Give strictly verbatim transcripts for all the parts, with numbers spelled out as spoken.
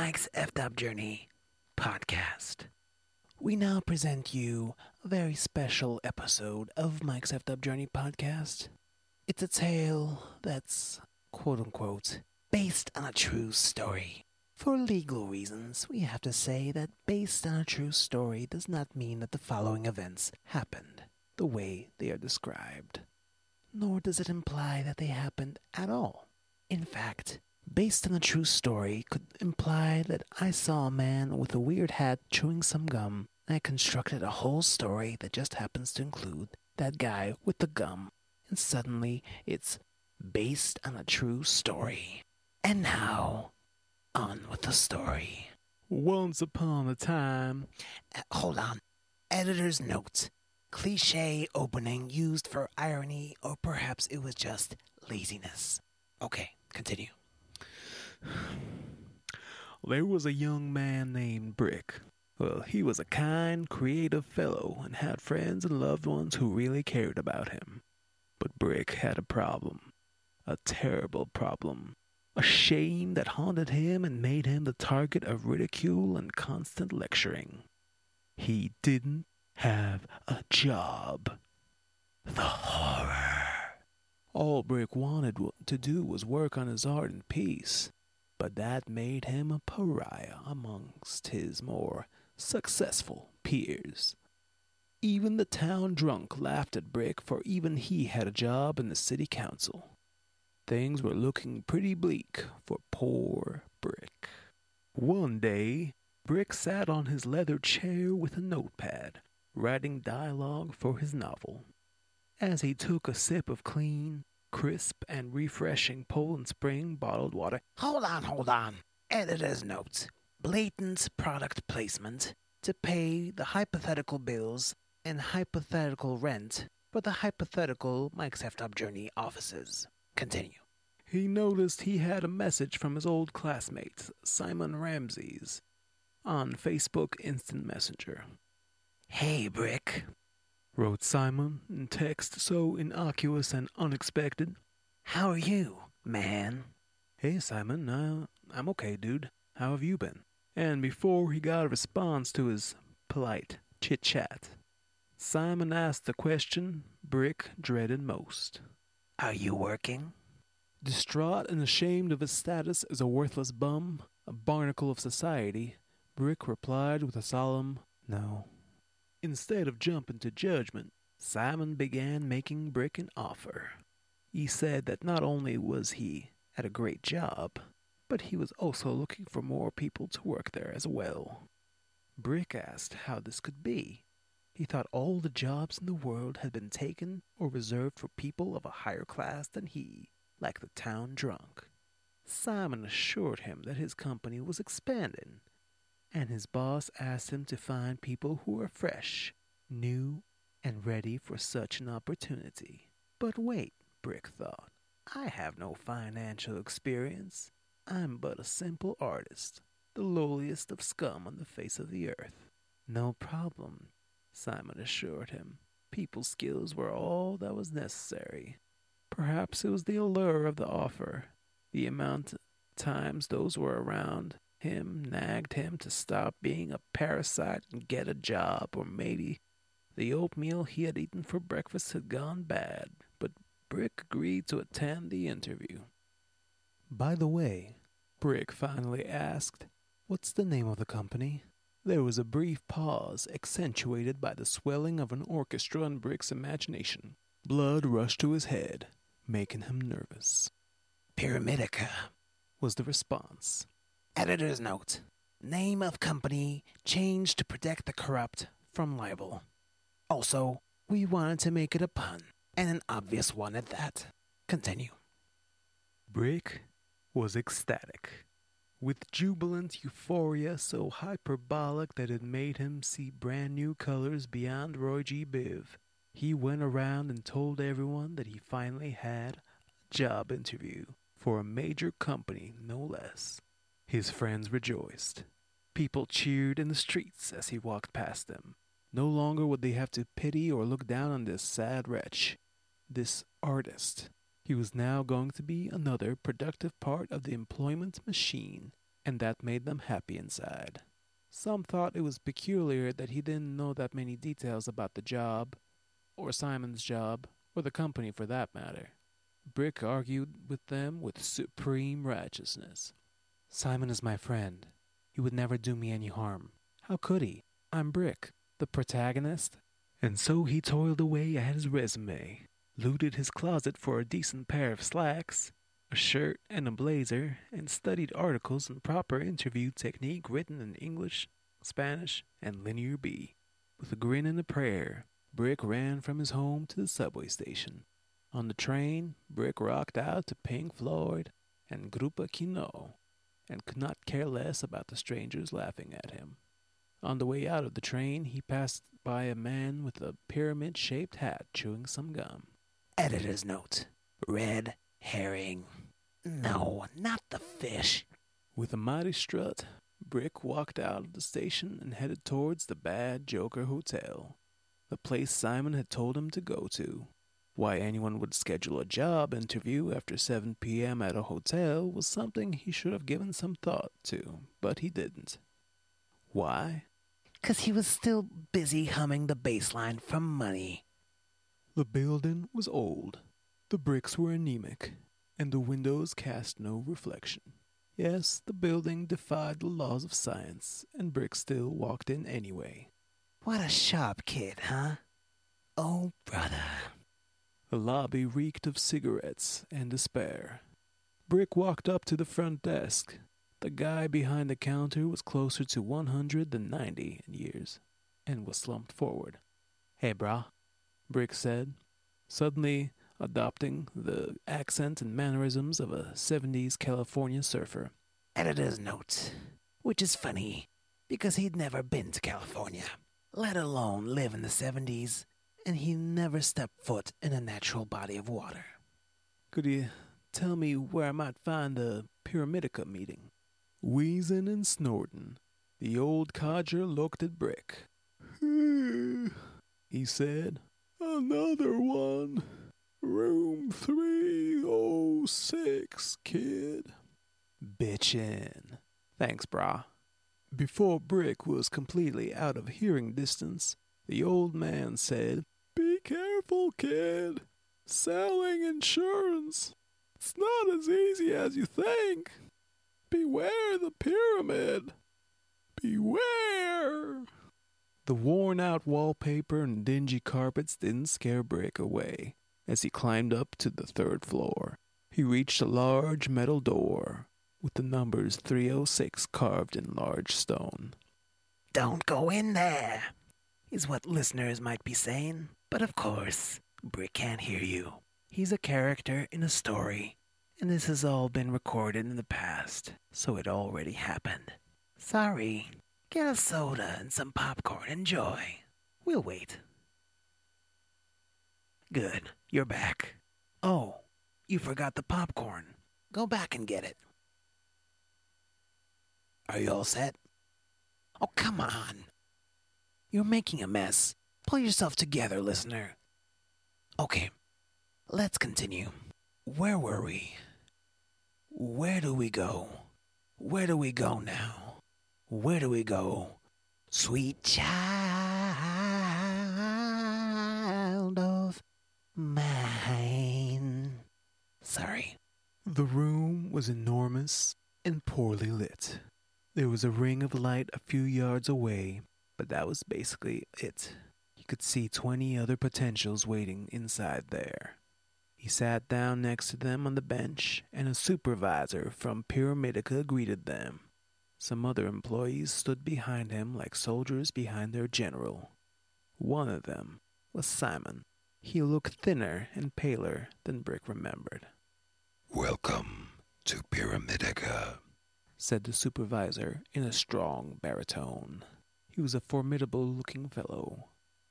Mike's F'd Up Journey Podcast. We now present you a very special episode of Mike's F'd Up Journey Podcast. It's a tale that's, quote unquote, based on a true story. For legal reasons, we have to say that based on a true story does not mean that the following events happened the way they are described, nor does it imply that they happened at all. In fact, based on a true story could imply that I saw a man with a weird hat chewing some gum, and I constructed a whole story that just happens to include that guy with the gum, and suddenly it's based on a true story. And now, on with the story. Once upon a time... Uh, hold on. Editor's note. Cliché opening used for irony, or perhaps it was just laziness. Okay, continue. There was a young man named Brick. Well, he was a kind, creative fellow and had friends and loved ones who really cared about him. But Brick had a problem. A terrible problem. A shame that haunted him and made him the target of ridicule and constant lecturing. He didn't have a job. The horror. All Brick wanted to do was work on his art in peace. But that made him a pariah amongst his more successful peers. Even the town drunk laughed at Brick, for even he had a job in the city council. Things were looking pretty bleak for poor Brick. One day, Brick sat on his leather chair with a notepad, writing dialogue for his novel. As he took a sip of clean, crisp and refreshing Poland Spring bottled water. Hold on, hold on. Editor's notes. Blatant product placement to pay the hypothetical bills and hypothetical rent for the hypothetical Mike's F'd Up Journey offices. Continue. He noticed he had a message from his old classmate, Simon Ramses, on Facebook Instant Messenger. Hey, Brick, wrote Simon in text so innocuous and unexpected. How are you, man? Hey, Simon. Uh, I'm okay, dude. How have you been? And before he got a response to his polite chit-chat, Simon asked the question Brick dreaded most. Are you working? Distraught and ashamed of his status as a worthless bum, a barnacle of society, Brick replied with a solemn no. Instead of jumping to judgment, Simon began making Brick an offer. He said that not only was he at a great job, but he was also looking for more people to work there as well. Brick asked how this could be. He thought all the jobs in the world had been taken or reserved for people of a higher class than he, like the town drunk. Simon assured him that his company was expanding, and his boss asked him to find people who were fresh, new, and ready for such an opportunity. But wait, Brick thought, I have no financial experience. I'm but a simple artist, the lowliest of scum on the face of the earth. No problem, Simon assured him. People skills were all that was necessary. Perhaps it was the allure of the offer, the amount of times those were around him nagged him to stop being a parasite and get a job, or maybe the oatmeal he had eaten for breakfast had gone bad, but Brick agreed to attend the interview. By the way, Brick finally asked, what's the name of the company? There was a brief pause, accentuated by the swelling of an orchestra in Brick's imagination. Blood rushed to his head, making him nervous. Pyramidica, was the response. Editor's note. Name of company changed to protect the corrupt from libel. Also, we wanted to make it a pun, and an obvious one at that. Continue. Brick was ecstatic, with jubilant euphoria so hyperbolic that it made him see brand new colors beyond Roy G. Biv. He went around and told everyone that he finally had a job interview for a major company, no less. His friends rejoiced. People cheered in the streets as he walked past them. No longer would they have to pity or look down on this sad wretch, this artist. He was now going to be another productive part of the employment machine, and that made them happy inside. Some thought it was peculiar that he didn't know that many details about the job, or Simon's job, or the company for that matter. Brick argued with them with supreme righteousness. Simon is my friend. He would never do me any harm. How could he? I'm Brick, the protagonist. And so he toiled away at his resume, looted his closet for a decent pair of slacks, a shirt and a blazer, and studied articles and proper interview technique written in English, Spanish, and Linear B. With a grin and a prayer, Brick ran from his home to the subway station. On the train, Brick rocked out to Pink Floyd and Grupo Kino, and could not care less about the strangers laughing at him. On the way out of the train, he passed by a man with a pyramid-shaped hat chewing some gum. Editor's note. Red herring. No, not the fish. With a mighty strut, Brick walked out of the station and headed towards the Bad Joker Hotel, the place Simon had told him to go to. Why anyone would schedule a job interview after seven p.m. at a hotel was something he should have given some thought to, but he didn't. Why? 'Cause he was still busy humming the bass line from Money. The building was old. The bricks were anemic, and the windows cast no reflection. Yes, the building defied the laws of science, and Brick still walked in anyway. What a sharp kid, huh? Oh, brother. The lobby reeked of cigarettes and despair. Brick walked up to the front desk. The guy behind the counter was closer to one hundred than ninety in years, and was slumped forward. Hey, brah, Brick said, suddenly adopting the accent and mannerisms of a seventies California surfer. Editor's note, which is funny, because he'd never been to California, let alone live in the seventies, and he never stepped foot in a natural body of water. Could you tell me where I might find the Pyramidica meeting? Wheezing and snorting, the old codger looked at Brick. He said, another one. Room three oh six, kid. Bitchin'. Thanks, brah. Before Brick was completely out of hearing distance, the old man said, be careful, kid. Selling insurance. It's not as easy as you think. Beware the pyramid. Beware. The worn-out wallpaper and dingy carpets didn't scare Brick away. As he climbed up to the third floor, he reached a large metal door with the numbers three oh six carved in large stone. Don't go in there, is what listeners might be saying. But of course, Brick can't hear you. He's a character in a story, and this has all been recorded in the past, so it already happened. Sorry. Get a soda and some popcorn. Enjoy. We'll wait. Good. You're back. Oh, you forgot the popcorn. Go back and get it. Are you all set? Oh, come on. You're making a mess. Pull yourself together, listener. Okay, let's continue. Where were we? Where do we go? Where do we go now? Where do we go? Sweet child of mine. Sorry. The room was enormous and poorly lit. There was a ring of light a few yards away, but that was basically it. He could see twenty other potentials waiting inside there. He sat down next to them on the bench, and a supervisor from Pyramidica greeted them. Some other employees stood behind him like soldiers behind their general. One of them was Simon. He looked thinner and paler than Brick remembered. Welcome to Pyramidica, said the supervisor in a strong baritone. He was a formidable-looking fellow.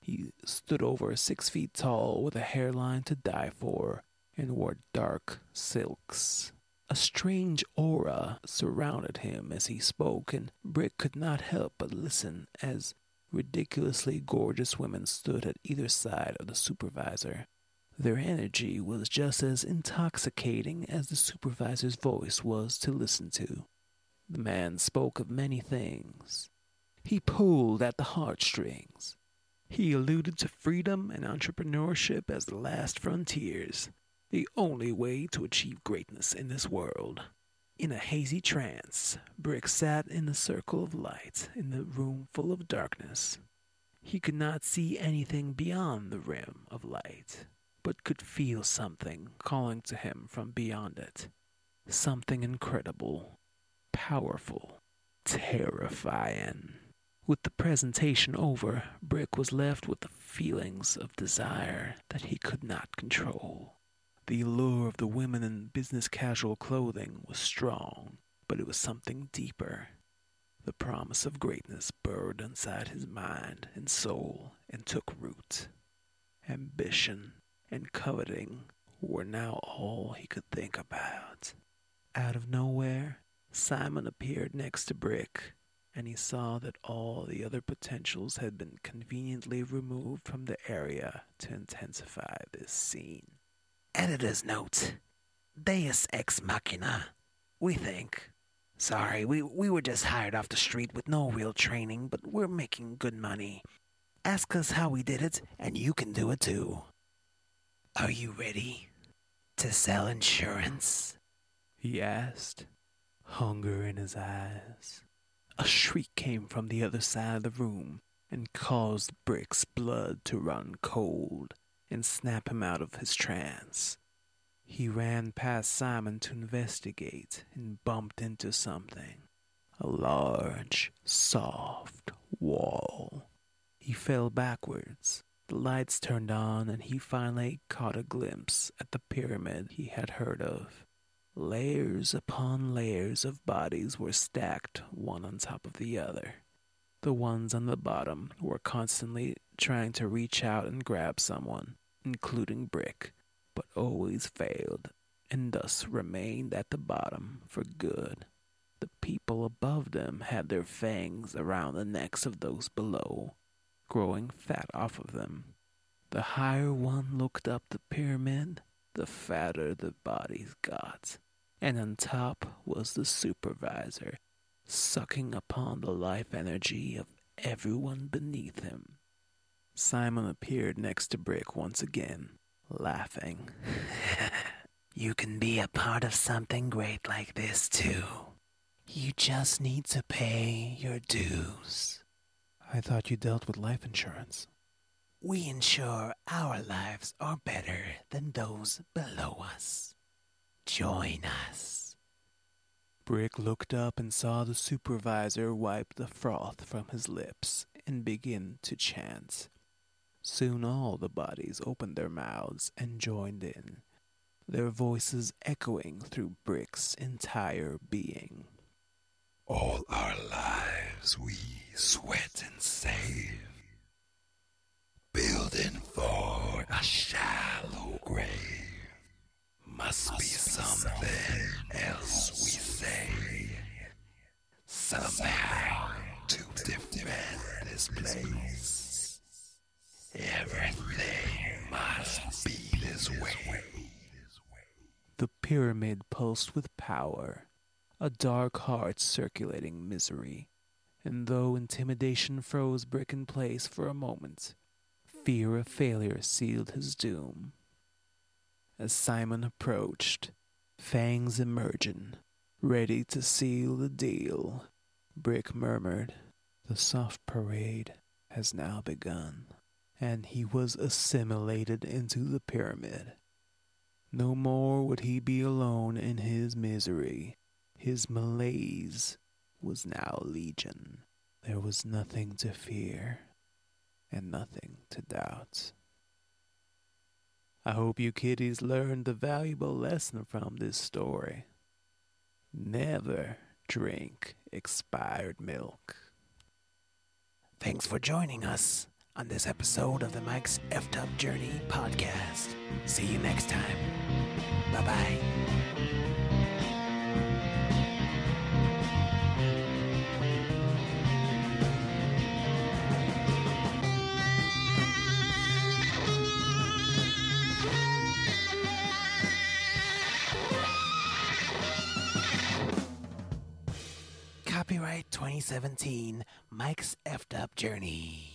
He stood over six feet tall with a hairline to die for and wore dark silks. A strange aura surrounded him as he spoke, and Brick could not help but listen as ridiculously gorgeous women stood at either side of the supervisor. Their energy was just as intoxicating as the supervisor's voice was to listen to. The man spoke of many things. He pulled at the heartstrings. He alluded to freedom and entrepreneurship as the last frontiers, the only way to achieve greatness in this world. In a hazy trance, Brick sat in the circle of light in the room full of darkness. He could not see anything beyond the rim of light, but could feel something calling to him from beyond it. Something incredible, powerful, terrifying. With the presentation over, Brick was left with the feelings of desire that he could not control. The allure of the women in business casual clothing was strong, but it was something deeper. The promise of greatness burrowed inside his mind and soul and took root. Ambition and coveting were now all he could think about. Out of nowhere, Simon appeared next to Brick, and he saw that all the other potentials had been conveniently removed from the area to intensify this scene. Editor's note. Deus ex machina. We think. Sorry, we, we were just hired off the street with no real training, but we're making good money. Ask us how we did it, and you can do it too. Are you ready to sell insurance? He asked, hunger in his eyes. A shriek came from the other side of the room and caused Brick's blood to run cold and snap him out of his trance. He ran past Simon to investigate and bumped into something. A large, soft wall. He fell backwards. The lights turned on and he finally caught a glimpse at the pyramid he had heard of. Layers upon layers of bodies were stacked one on top of the other. The ones on the bottom were constantly trying to reach out and grab someone, including Brick, but always failed, and thus remained at the bottom for good. The people above them had their fangs around the necks of those below, growing fat off of them. The higher one looked up the pyramid, the fatter the bodies got, and on top was the supervisor, sucking upon the life energy of everyone beneath him. Simon appeared next to Brick once again, laughing. You can be a part of something great like this too. You just need to pay your dues. I thought you dealt with life insurance. We ensure our lives are better than those below us. Join us. Brick looked up and saw the supervisor wipe the froth from his lips and begin to chant. Soon all the bodies opened their mouths and joined in, their voices echoing through Brick's entire being. All our lives we sweat and save, building for a shallow grave. Must be something else we say, somehow to defend this place. Everything must be this way. The pyramid pulsed with power, a dark heart circulating misery, and though intimidation froze Brick in place for a moment, fear of failure sealed his doom. As Simon approached, fangs emerging, ready to seal the deal, Brick murmured, "The soft parade has now begun," and he was assimilated into the pyramid. No more would he be alone in his misery. His malaise was now legion. There was nothing to fear and nothing to doubt. I hope you kiddies learned the valuable lesson from this story. Never drink expired milk. Thanks for joining us on this episode of the Mike's F'd Up Journey Podcast. See you next time. Bye-bye. Copyright twenty seventeen, Mike's F'd Up Journey.